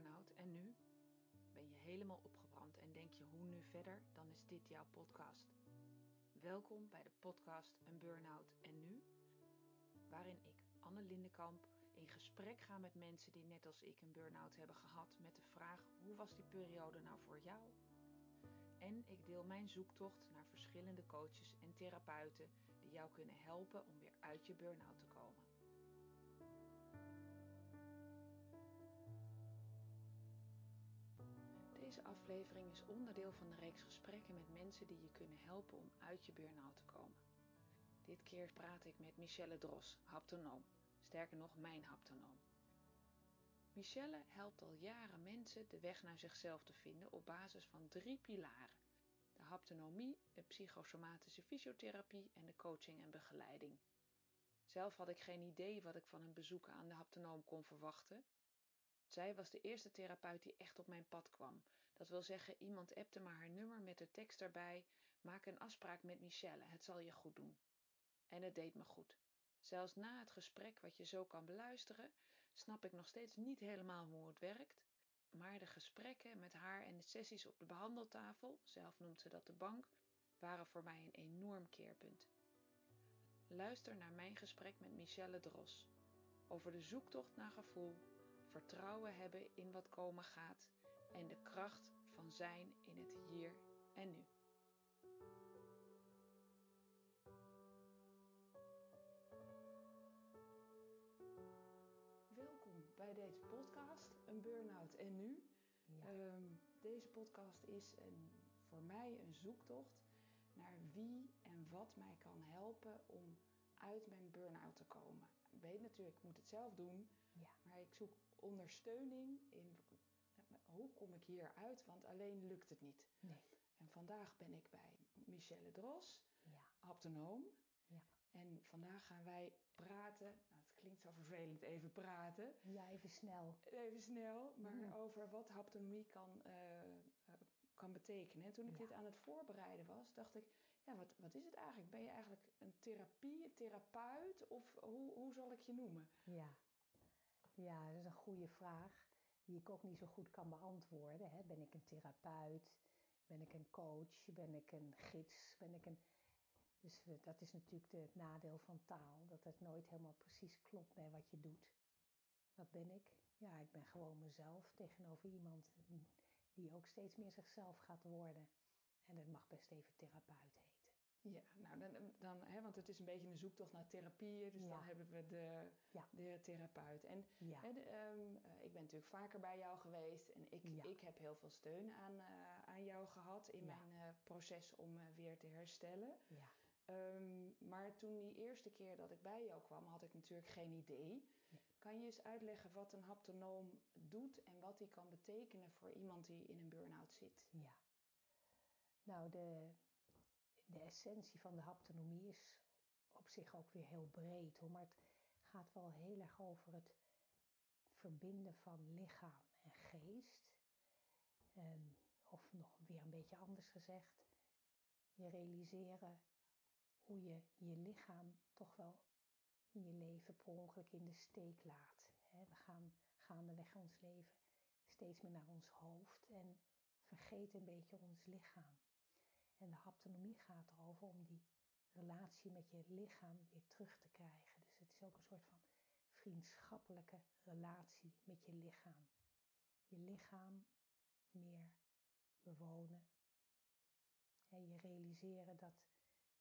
burn-out en nu? Ben je helemaal opgebrand en denk je hoe nu verder? Dan is dit jouw podcast. Welkom bij de podcast Een Burn-out en nu? Waarin ik, Anne Lindenkamp, in gesprek ga met mensen die net als ik een burn-out hebben gehad met de vraag: hoe was die periode nou voor jou? En ik deel mijn zoektocht naar verschillende coaches en therapeuten die jou kunnen helpen om weer uit je burn-out te komen. Deze aflevering is onderdeel van de reeks gesprekken met mensen die je kunnen helpen om uit je burn-out te komen. Dit keer praat ik met Michelle Dros, haptonoom. Sterker nog, mijn haptonoom. Michelle helpt al jaren mensen de weg naar zichzelf te vinden op basis van 3 pilaren. De haptonomie, de psychosomatische fysiotherapie en de coaching en begeleiding. Zelf had ik geen idee wat ik van een bezoek aan de haptonoom kon verwachten. Zij was de eerste therapeut die echt op mijn pad kwam. Dat wil zeggen, iemand appte me haar nummer met de tekst erbij: maak een afspraak met Michelle, het zal je goed doen. En het deed me goed. Zelfs na het gesprek wat je zo kan beluisteren, snap ik nog steeds niet helemaal hoe het werkt. Maar de gesprekken met haar en de sessies op de behandeltafel, zelf noemt ze dat de bank, waren voor mij een enorm keerpunt. Luister naar mijn gesprek met Michelle Dros. Over de zoektocht naar gevoel, vertrouwen hebben in wat komen gaat en de kracht van zijn in het hier en nu. Bij deze podcast, Een Burn-out en Nu. Ja. Deze podcast is voor mij een zoektocht naar wie en wat mij kan helpen om uit mijn burn-out te komen. Ik weet natuurlijk, ik moet het zelf doen, ja. Maar ik zoek ondersteuning in hoe kom ik hier uit, want alleen lukt het niet. Nee. En vandaag ben ik bij Michelle Dros, ja. Haptonoom. Ja. En vandaag gaan wij praten, nou, het klinkt zo vervelend, even praten. Ja, even snel. Maar over wat haptonomie kan betekenen. En toen ik dit aan het voorbereiden was, dacht ik, ja, wat is het eigenlijk? Ben je eigenlijk een therapeut of hoe zal ik je noemen? Ja, dat is een goede vraag die ik ook niet zo goed kan beantwoorden. Hè? Ben ik een therapeut? Ben ik een coach? Ben ik een gids? Ben ik een... Dus dat is natuurlijk het nadeel van taal, dat het nooit helemaal precies klopt bij wat je doet. Wat ben ik? Ja, ik ben gewoon mezelf tegenover iemand die ook steeds meer zichzelf gaat worden. En dat mag best even therapeut heten. Ja, nou dan hè, want het is een beetje een zoektocht naar therapieën, dus dan hebben we de therapeut. Ik ben natuurlijk vaker bij jou geweest en ik heb heel veel steun aan jou gehad in mijn proces om weer te herstellen. Ja. Maar toen die eerste keer dat ik bij jou kwam, had ik natuurlijk geen idee. Ja. Kan je eens uitleggen wat een haptonoom doet en wat die kan betekenen voor iemand die in een burn-out zit? Ja, nou de essentie van de haptonomie is op zich ook weer heel breed, hoor. Maar het gaat wel heel erg over het verbinden van lichaam en geest. Of nog weer een beetje anders gezegd, je realiseren hoe je je lichaam toch wel in je leven per ongeluk in de steek laat. We gaan gaandeweg ons leven steeds meer naar ons hoofd en vergeten een beetje ons lichaam. En de haptonomie gaat erover om die relatie met je lichaam weer terug te krijgen. Dus het is ook een soort van vriendschappelijke relatie met je lichaam. Je lichaam meer bewonen. En je realiseren dat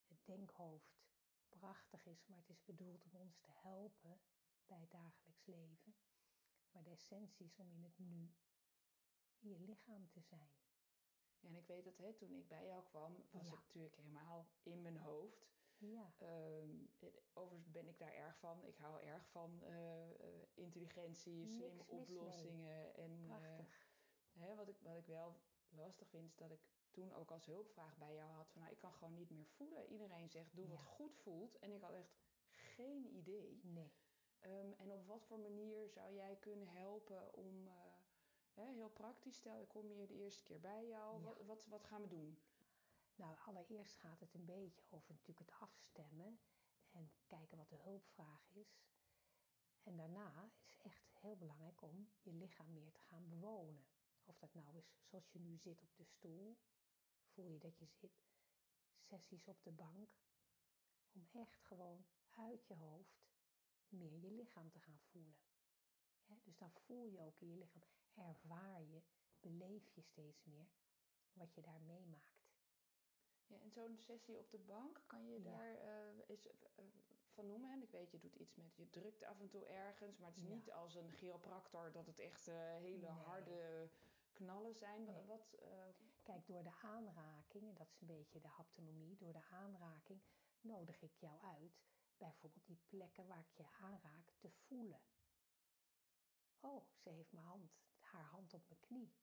het denkhoofd prachtig is, maar het is bedoeld om ons te helpen bij het dagelijks leven. Maar de essentie is om in het nu in je lichaam te zijn. En ik weet dat toen ik bij jou kwam, was ik natuurlijk helemaal in mijn hoofd. Ja. Overigens ben ik daar erg van. Ik hou erg van intelligentie, slimme oplossingen. En, prachtig. Wat ik wel lastig vind, is dat ik toen ook als hulpvraag bij jou had van: nou, ik kan gewoon niet meer voelen. Iedereen zegt, doe wat goed voelt. En ik had echt geen idee. Nee. En op wat voor manier zou jij kunnen helpen om... heel praktisch, stel ik kom hier de eerste keer bij jou, wat gaan we doen? Nou, allereerst gaat het een beetje over natuurlijk het afstemmen en kijken wat de hulpvraag is. En daarna is echt heel belangrijk om je lichaam meer te gaan bewonen. Of dat nou is zoals je nu zit op de stoel, voel je dat je zit, sessies op de bank. Om echt gewoon uit je hoofd meer je lichaam te gaan voelen. He, dus dan voel je ook in je lichaam, ervaar je, beleef je steeds meer wat je daar meemaakt. Ja, en zo'n sessie op de bank, kan je daar van noemen? En ik weet, je doet iets met, je drukt af en toe ergens, maar het is niet als een chiropractor dat het echt hele harde knallen zijn. Nee. Kijk, door de aanraking, en dat is een beetje de haptonomie, door de aanraking nodig ik jou uit, bijvoorbeeld die plekken waar ik je aanraak, te voelen. Oh, ze heeft haar hand op mijn knie.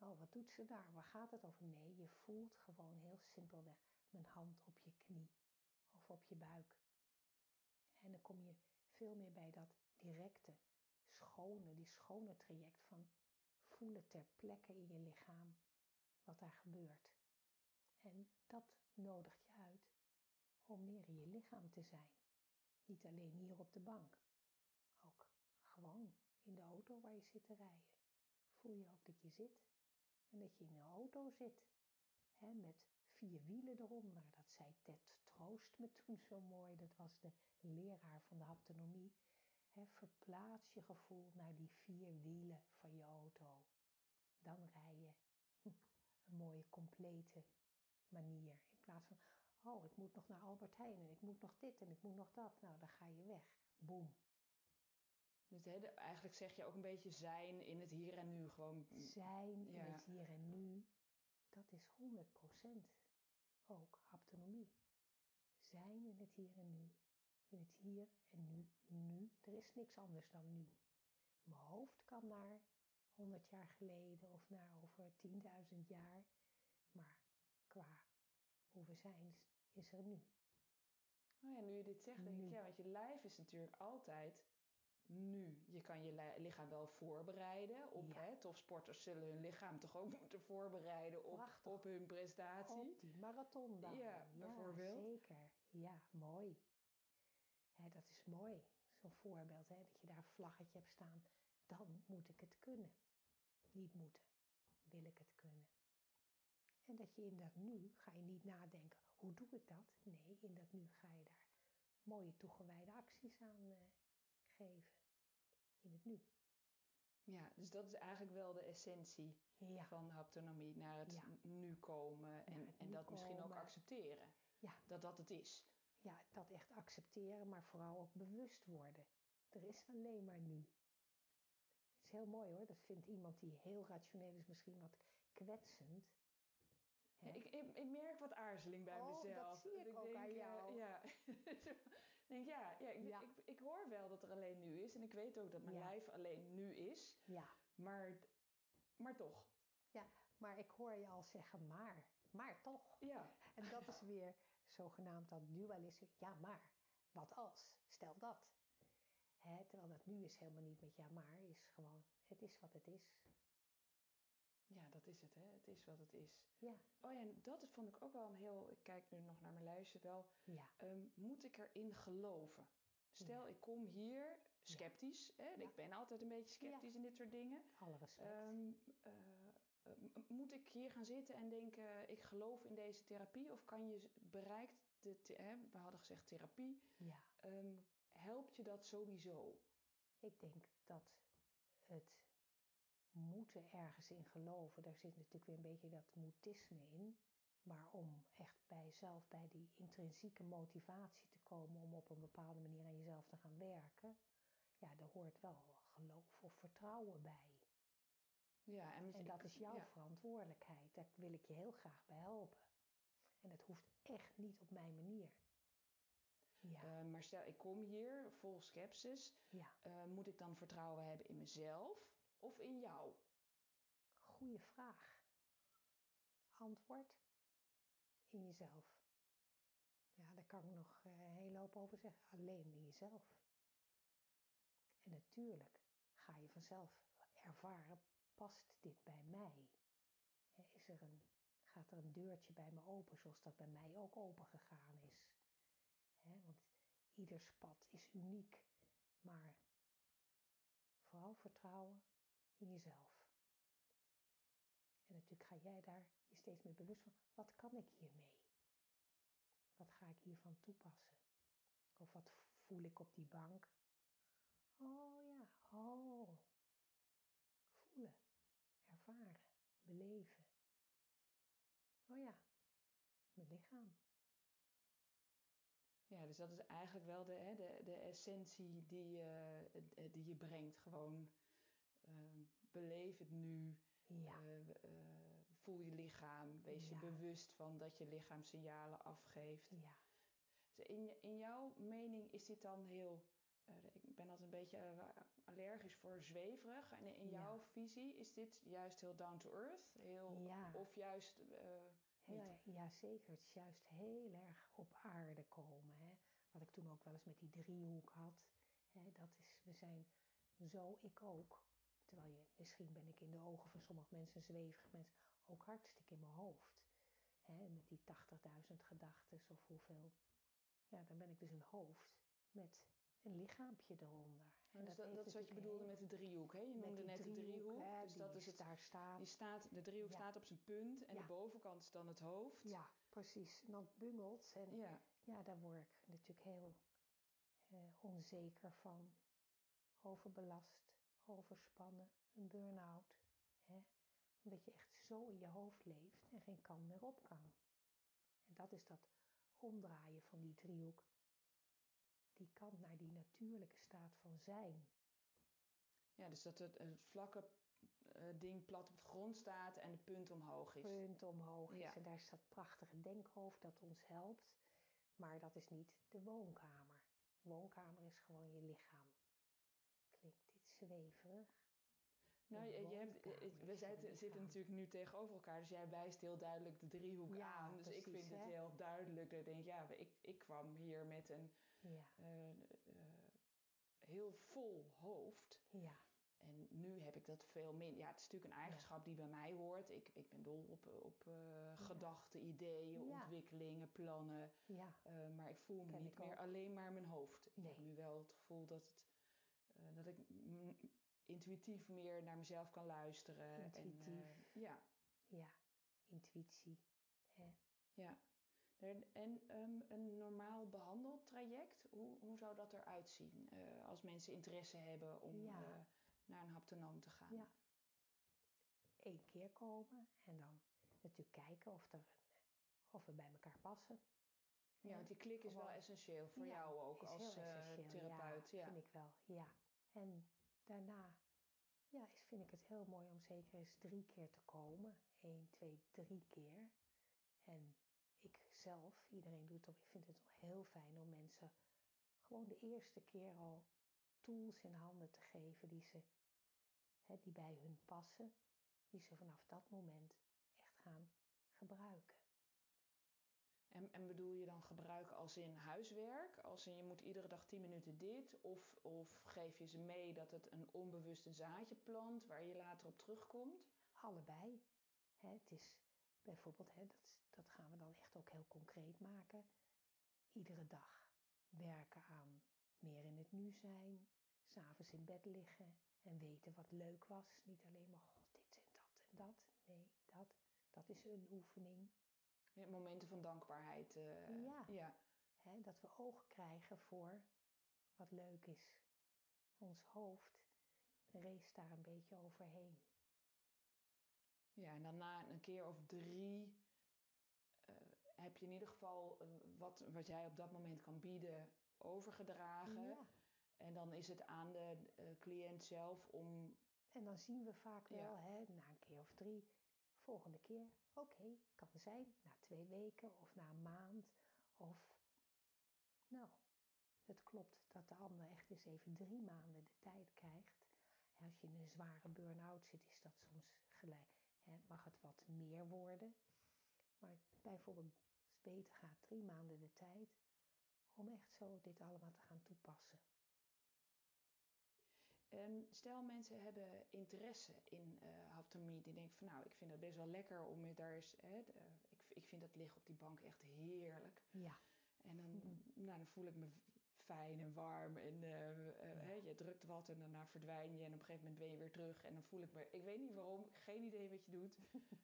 Oh, wat doet ze daar? Waar gaat het over? Nee, je voelt gewoon heel simpelweg mijn hand op je knie of op je buik. En dan kom je veel meer bij dat directe, schone, die schone traject van voelen ter plekke in je lichaam wat daar gebeurt. En dat nodigt je uit om meer in je lichaam te zijn. Niet alleen hier op de bank, ook gewoon in de auto waar je zit te rijden. Voel je ook dat je zit en dat je in een auto zit. Hè, met 4 wielen eronder. Dat zei Ted Troost me toen zo mooi. Dat was de leraar van de haptonomie. Hè, verplaats je gevoel naar die 4 wielen van je auto. Dan rij je een mooie complete manier. In plaats van, oh, ik moet nog naar Albert Heijn en ik moet nog dit en ik moet nog dat. Nou, dan ga je weg. Boom. Dus eigenlijk zeg je ook een beetje zijn in het hier en nu. Gewoon, zijn in het hier en nu, dat is 100% ook haptonomie. Zijn in het hier en nu. In het hier en nu, nu. Er is niks anders dan nu. Mijn hoofd kan naar 100 jaar geleden of naar over 10.000 jaar. Maar qua hoe we zijn, is er nu. Oh ja, nu je dit zegt, denk ik, want je lijf is natuurlijk altijd... Nu, je kan je lichaam wel voorbereiden op, topsporters zullen hun lichaam toch ook moeten voorbereiden op hun prestatie. Op die marathon dan. Ja, bijvoorbeeld. Zeker. Ja, mooi. Hè, dat is mooi, zo'n voorbeeld, hè, dat je daar een vlaggetje hebt staan. Dan moet ik het kunnen. Niet moeten. Wil ik het kunnen. En dat je in dat nu, ga je niet nadenken, hoe doe ik dat? Nee, in dat nu ga je daar mooie toegewijde acties aan geven in het nu. Ja, dus dat is eigenlijk wel de essentie van haptonomie. Naar het nu komen en dat komen. Misschien ook accepteren. Ja. Dat het is. Ja, dat echt accepteren, maar vooral ook bewust worden. Er is alleen maar nu. Het is heel mooi hoor, dat vindt iemand die heel rationeel is misschien wat kwetsend. Ja, ik merk wat aarzeling bij mezelf. Dat zie ik ook aan jou. Ja. Ik hoor wel dat er alleen nu is. En ik weet ook dat mijn lijf alleen nu is. Ja. Maar toch. Ja, maar ik hoor je al zeggen maar toch. Ja. En dat is weer zogenaamd dat dualisme. Ja, maar. Wat als? Stel dat. Hè, terwijl dat nu is helemaal niet met ja, maar. Is gewoon, het is wat het is. Ja, dat is het, hè. Het is wat het is. Ja. Oh ja, en dat vond ik ook wel een heel... Ik kijk nu nog naar mijn lijstje wel. Ja. Moet ik erin geloven? Stel, ik kom hier sceptisch. Hè, ik ben altijd een beetje sceptisch in dit soort dingen. Alle respect. Moet ik hier gaan zitten en denken... ik geloof in deze therapie? Of kan je bereikt... we hadden gezegd therapie. Ja. Helpt je dat sowieso? Ik denk dat het... moeten ergens in geloven. Daar zit natuurlijk weer een beetje dat moetisme in. Maar om echt bij die intrinsieke motivatie te komen om op een bepaalde manier aan jezelf te gaan werken, ja, daar hoort wel geloof of vertrouwen bij. Ja, en dat is jouw verantwoordelijkheid. Daar wil ik je heel graag bij helpen. En dat hoeft echt niet op mijn manier. Ja. Maar stel, ik kom hier vol scepsis. Ja. Moet ik dan vertrouwen hebben in mezelf? Of in jou? Goeie vraag. Antwoord? In jezelf. Ja, daar kan ik nog een hele hoop over zeggen. Alleen in jezelf. En natuurlijk ga je vanzelf ervaren, past dit bij mij? Gaat er een deurtje bij me open, zoals dat bij mij ook open gegaan is? He, want ieders pad is uniek. Maar vooral vertrouwen in jezelf. En natuurlijk ga jij daar je steeds meer bewust van. Wat kan ik hiermee? Wat ga ik hiervan toepassen? Of wat voel ik op die bank? Oh ja, oh. Voelen, ervaren, beleven. Oh ja, mijn lichaam. Ja, dus dat is eigenlijk wel de essentie die je brengt. Gewoon beleef het nu. Ja. Voel je lichaam. Wees je bewust van dat je lichaam signalen afgeeft. Ja. Dus in jouw mening is dit dan heel... ik ben altijd een beetje allergisch voor zweverig. En in jouw visie is dit juist heel down to earth? Of juist... Ja, zeker. Het is juist heel erg op aarde komen. Hè? Wat ik toen ook wel eens met die driehoek had. Hè? Dat is, we zijn zo, ik ook. Terwijl misschien ben ik in de ogen van sommige mensen, zweverig mensen, ook hartstikke in mijn hoofd. Hè? Met die 80.000 gedachten of hoeveel. Ja, dan ben ik dus een hoofd met een lichaampje eronder. En dat is wat je bedoelde met de driehoek. Hè? Je noemde net de driehoek. Hè, dus dat is het, daar staat. De driehoek staat op zijn punt. En de bovenkant is dan het hoofd. Ja, precies. En dan bungelt. En daar word ik natuurlijk heel onzeker van. Overbelast. Overspannen. Een burn-out. Hè? Omdat je echt zo in je hoofd leeft. En geen kan meer op kan. En dat is dat omdraaien van die driehoek. Die kant naar die natuurlijke staat van zijn. Ja, dus dat het vlakke ding plat op de grond staat en de punt omhoog is. En daar is dat prachtige denkhoofd dat ons helpt. Maar dat is niet de woonkamer. De woonkamer is gewoon je lichaam. Klinkt dit zweverig? Nou, we zitten natuurlijk nu tegenover elkaar, dus jij wijst heel duidelijk de driehoek aan. Dus precies, ik vind het heel duidelijk dat ik denk, ik kwam hier met een heel vol hoofd. Ja. En nu heb ik dat veel minder. Ja, het is natuurlijk een eigenschap die bij mij hoort. Ik ben dol op gedachten, ideeën, ontwikkelingen, plannen. Ja. Maar ik voel me niet meer alleen maar mijn hoofd. Ik heb nu wel het gevoel dat ik... intuïtief meer naar mezelf kan luisteren. Intuïtief. Ja, intuïtie. Hè? Ja. En een normaal behandeltraject, hoe zou dat eruit zien? Als mensen interesse hebben om naar een haptonoom te gaan. Ja. 1 keer komen en dan natuurlijk kijken of we bij elkaar passen. Ja, want die klik is wel essentieel voor jou ook als therapeut. Ja, vind ik wel. Ja. En... daarna vind ik het heel mooi om zeker eens 3 keer te komen. 1, 2, 3 keer. En ik zelf, iedereen doet het ook, ik vind het heel fijn om mensen gewoon de eerste keer al tools in handen te geven die bij hun passen. Die ze vanaf dat moment echt gaan gebruiken. En bedoel je dan gebruiken als in huiswerk? Als in je moet iedere dag 10 minuten dit? Of geef je ze mee dat het een onbewuste zaadje plant waar je later op terugkomt? Allebei. Het is bijvoorbeeld, dat gaan we dan echt ook heel concreet maken. Iedere dag werken aan meer in het nu zijn. 's Avonds in bed liggen en weten wat leuk was. Niet alleen maar dit en dat. Nee, dat is een oefening. Momenten van dankbaarheid. Dat we oog krijgen voor wat leuk is. Ons hoofd race daar een beetje overheen. Ja, en dan na een keer of 3 heb je in ieder geval wat jij op dat moment kan bieden overgedragen. Ja. En dan is het aan de cliënt zelf om... En dan zien we vaak wel, na een keer of 3... volgende keer, oké, kan zijn na 2 weken of na een maand. Of, het klopt dat de ander echt eens even 3 maanden de tijd krijgt. En als je in een zware burn-out zit, is dat soms gelijk. Mag het wat meer worden. Maar bijvoorbeeld, als het beter gaat, 3 maanden de tijd om echt zo dit allemaal te gaan toepassen. Stel mensen hebben interesse in haptonomie. Die denken van ik vind het best wel lekker om me daar eens... ik vind dat liggen op die bank echt heerlijk. Ja. En dan voel ik me fijn en warm. En je drukt wat en daarna verdwijn je. En op een gegeven moment ben je weer terug. En dan voel ik me... Ik weet niet waarom. Geen idee wat je doet.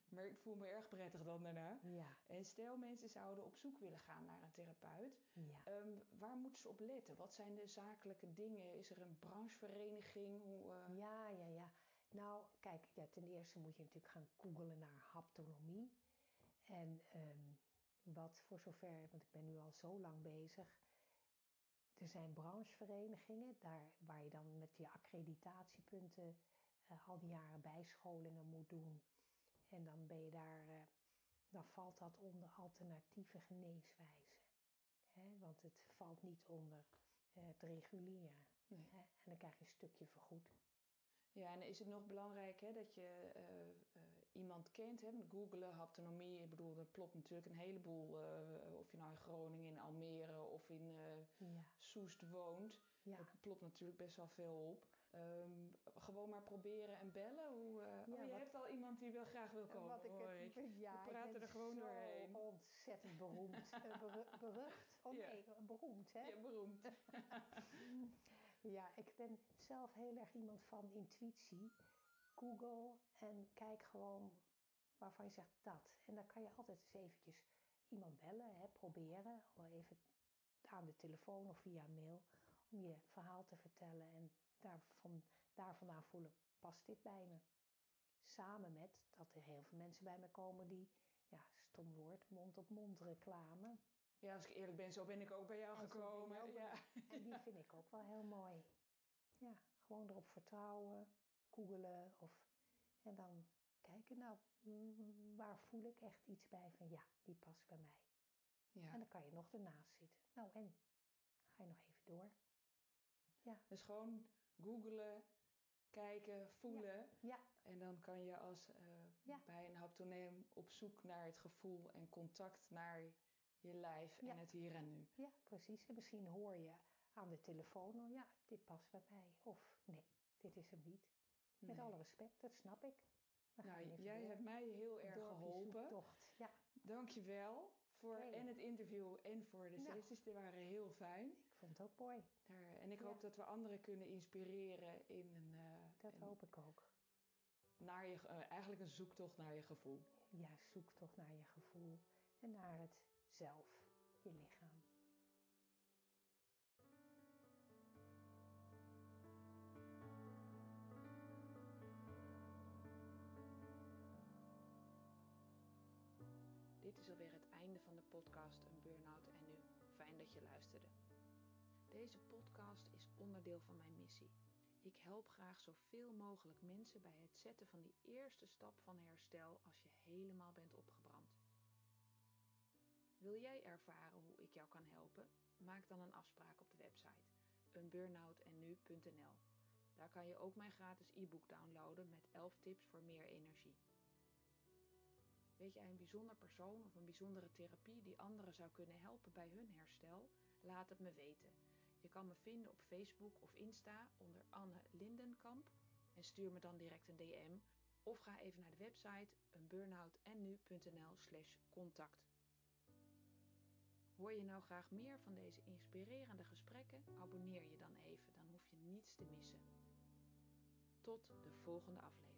Maar ik voel me erg prettig dan daarna. Ja. En stel mensen zouden op zoek willen gaan naar een therapeut. Ja. Waar moeten ze op letten? Wat zijn de zakelijke dingen? Is er een branchevereniging? Ja. Nou, kijk. Ja, ten eerste moet je natuurlijk gaan googlen naar haptonomie. En... wat voor zover, want ik ben nu al zo lang bezig. Er zijn brancheverenigingen, daar waar je dan met je accreditatiepunten al die jaren bijscholingen moet doen. En dan ben je daar, dan valt dat onder alternatieve geneeswijzen. Hè? Want het valt niet onder het regulieren. Nee. Hè? En dan krijg je een stukje vergoed. Ja, en is het nog belangrijk dat je iemand kent, hè? Googlen, haptonomie, ik bedoel, er plopt natuurlijk een heleboel, of je nou in Groningen, in Almere of in Soest woont, er plopt natuurlijk best wel veel op. Gewoon maar proberen en bellen. Hebt al iemand die wel graag wil komen. We praten er gewoon doorheen. Ik ben ontzettend beroemd. Berucht. Beroemd, hè? Ja, beroemd. Ja, ik ben zelf heel erg iemand van intuïtie. Google en kijk gewoon waarvan je zegt dat. En dan kan je altijd eens eventjes iemand bellen, hè, proberen. Even aan de telefoon of via mail om je verhaal te vertellen en daar vandaan voelen, past dit bij me? Samen met dat er heel veel mensen bij me komen die, stom woord, mond-op-mond reclame. Ja, als ik eerlijk ben, zo ben ik ook bij jou gekomen. En die vind ik ook wel heel mooi. Ja, gewoon erop vertrouwen, googelen en dan kijken, waar voel ik echt iets bij van, die past bij mij. Ja. En dan kan je nog ernaast zitten. Nou, en ga je nog even door. Ja. Dus gewoon googelen, kijken, voelen. Ja. En dan kan je als bij een haptonoom op zoek naar het gevoel en contact naar je lijf en het hier en nu. Ja, precies. En misschien hoor je aan de telefoon al, dit past bij mij. Of nee, dit is hem niet. Met alle respect, dat snap ik. Jij hebt mij heel erg geholpen. Ja. Dank je wel voor het interview en voor de sessies. Die waren heel fijn. Ik vond het ook mooi. En ik hoop dat we anderen kunnen inspireren in een... dat hoop ik ook. Naar je, eigenlijk een zoektocht naar je gevoel. Ja, zoektocht naar je gevoel. En naar het zelf, je lichaam. Dit is alweer het einde van de podcast Een Burnout en Nu. Fijn dat je luisterde. Deze podcast is onderdeel van mijn missie. Ik help graag zoveel mogelijk mensen bij het zetten van die eerste stap van herstel als je helemaal bent opgebrand. Wil jij ervaren hoe ik jou kan helpen? Maak dan een afspraak op de website eenburnoutennu.nl. Daar kan je ook mijn gratis e-book downloaden met 11 tips voor meer energie. Weet jij een bijzonder persoon of een bijzondere therapie die anderen zou kunnen helpen bij hun herstel? Laat het me weten. Je kan me vinden op Facebook of Insta onder Anne Lindenkamp en stuur me dan direct een DM. Of ga even naar de website eenburnoutennu.nl/contact. Hoor je nou graag meer van deze inspirerende gesprekken? Abonneer je dan even, dan hoef je niets te missen. Tot de volgende aflevering.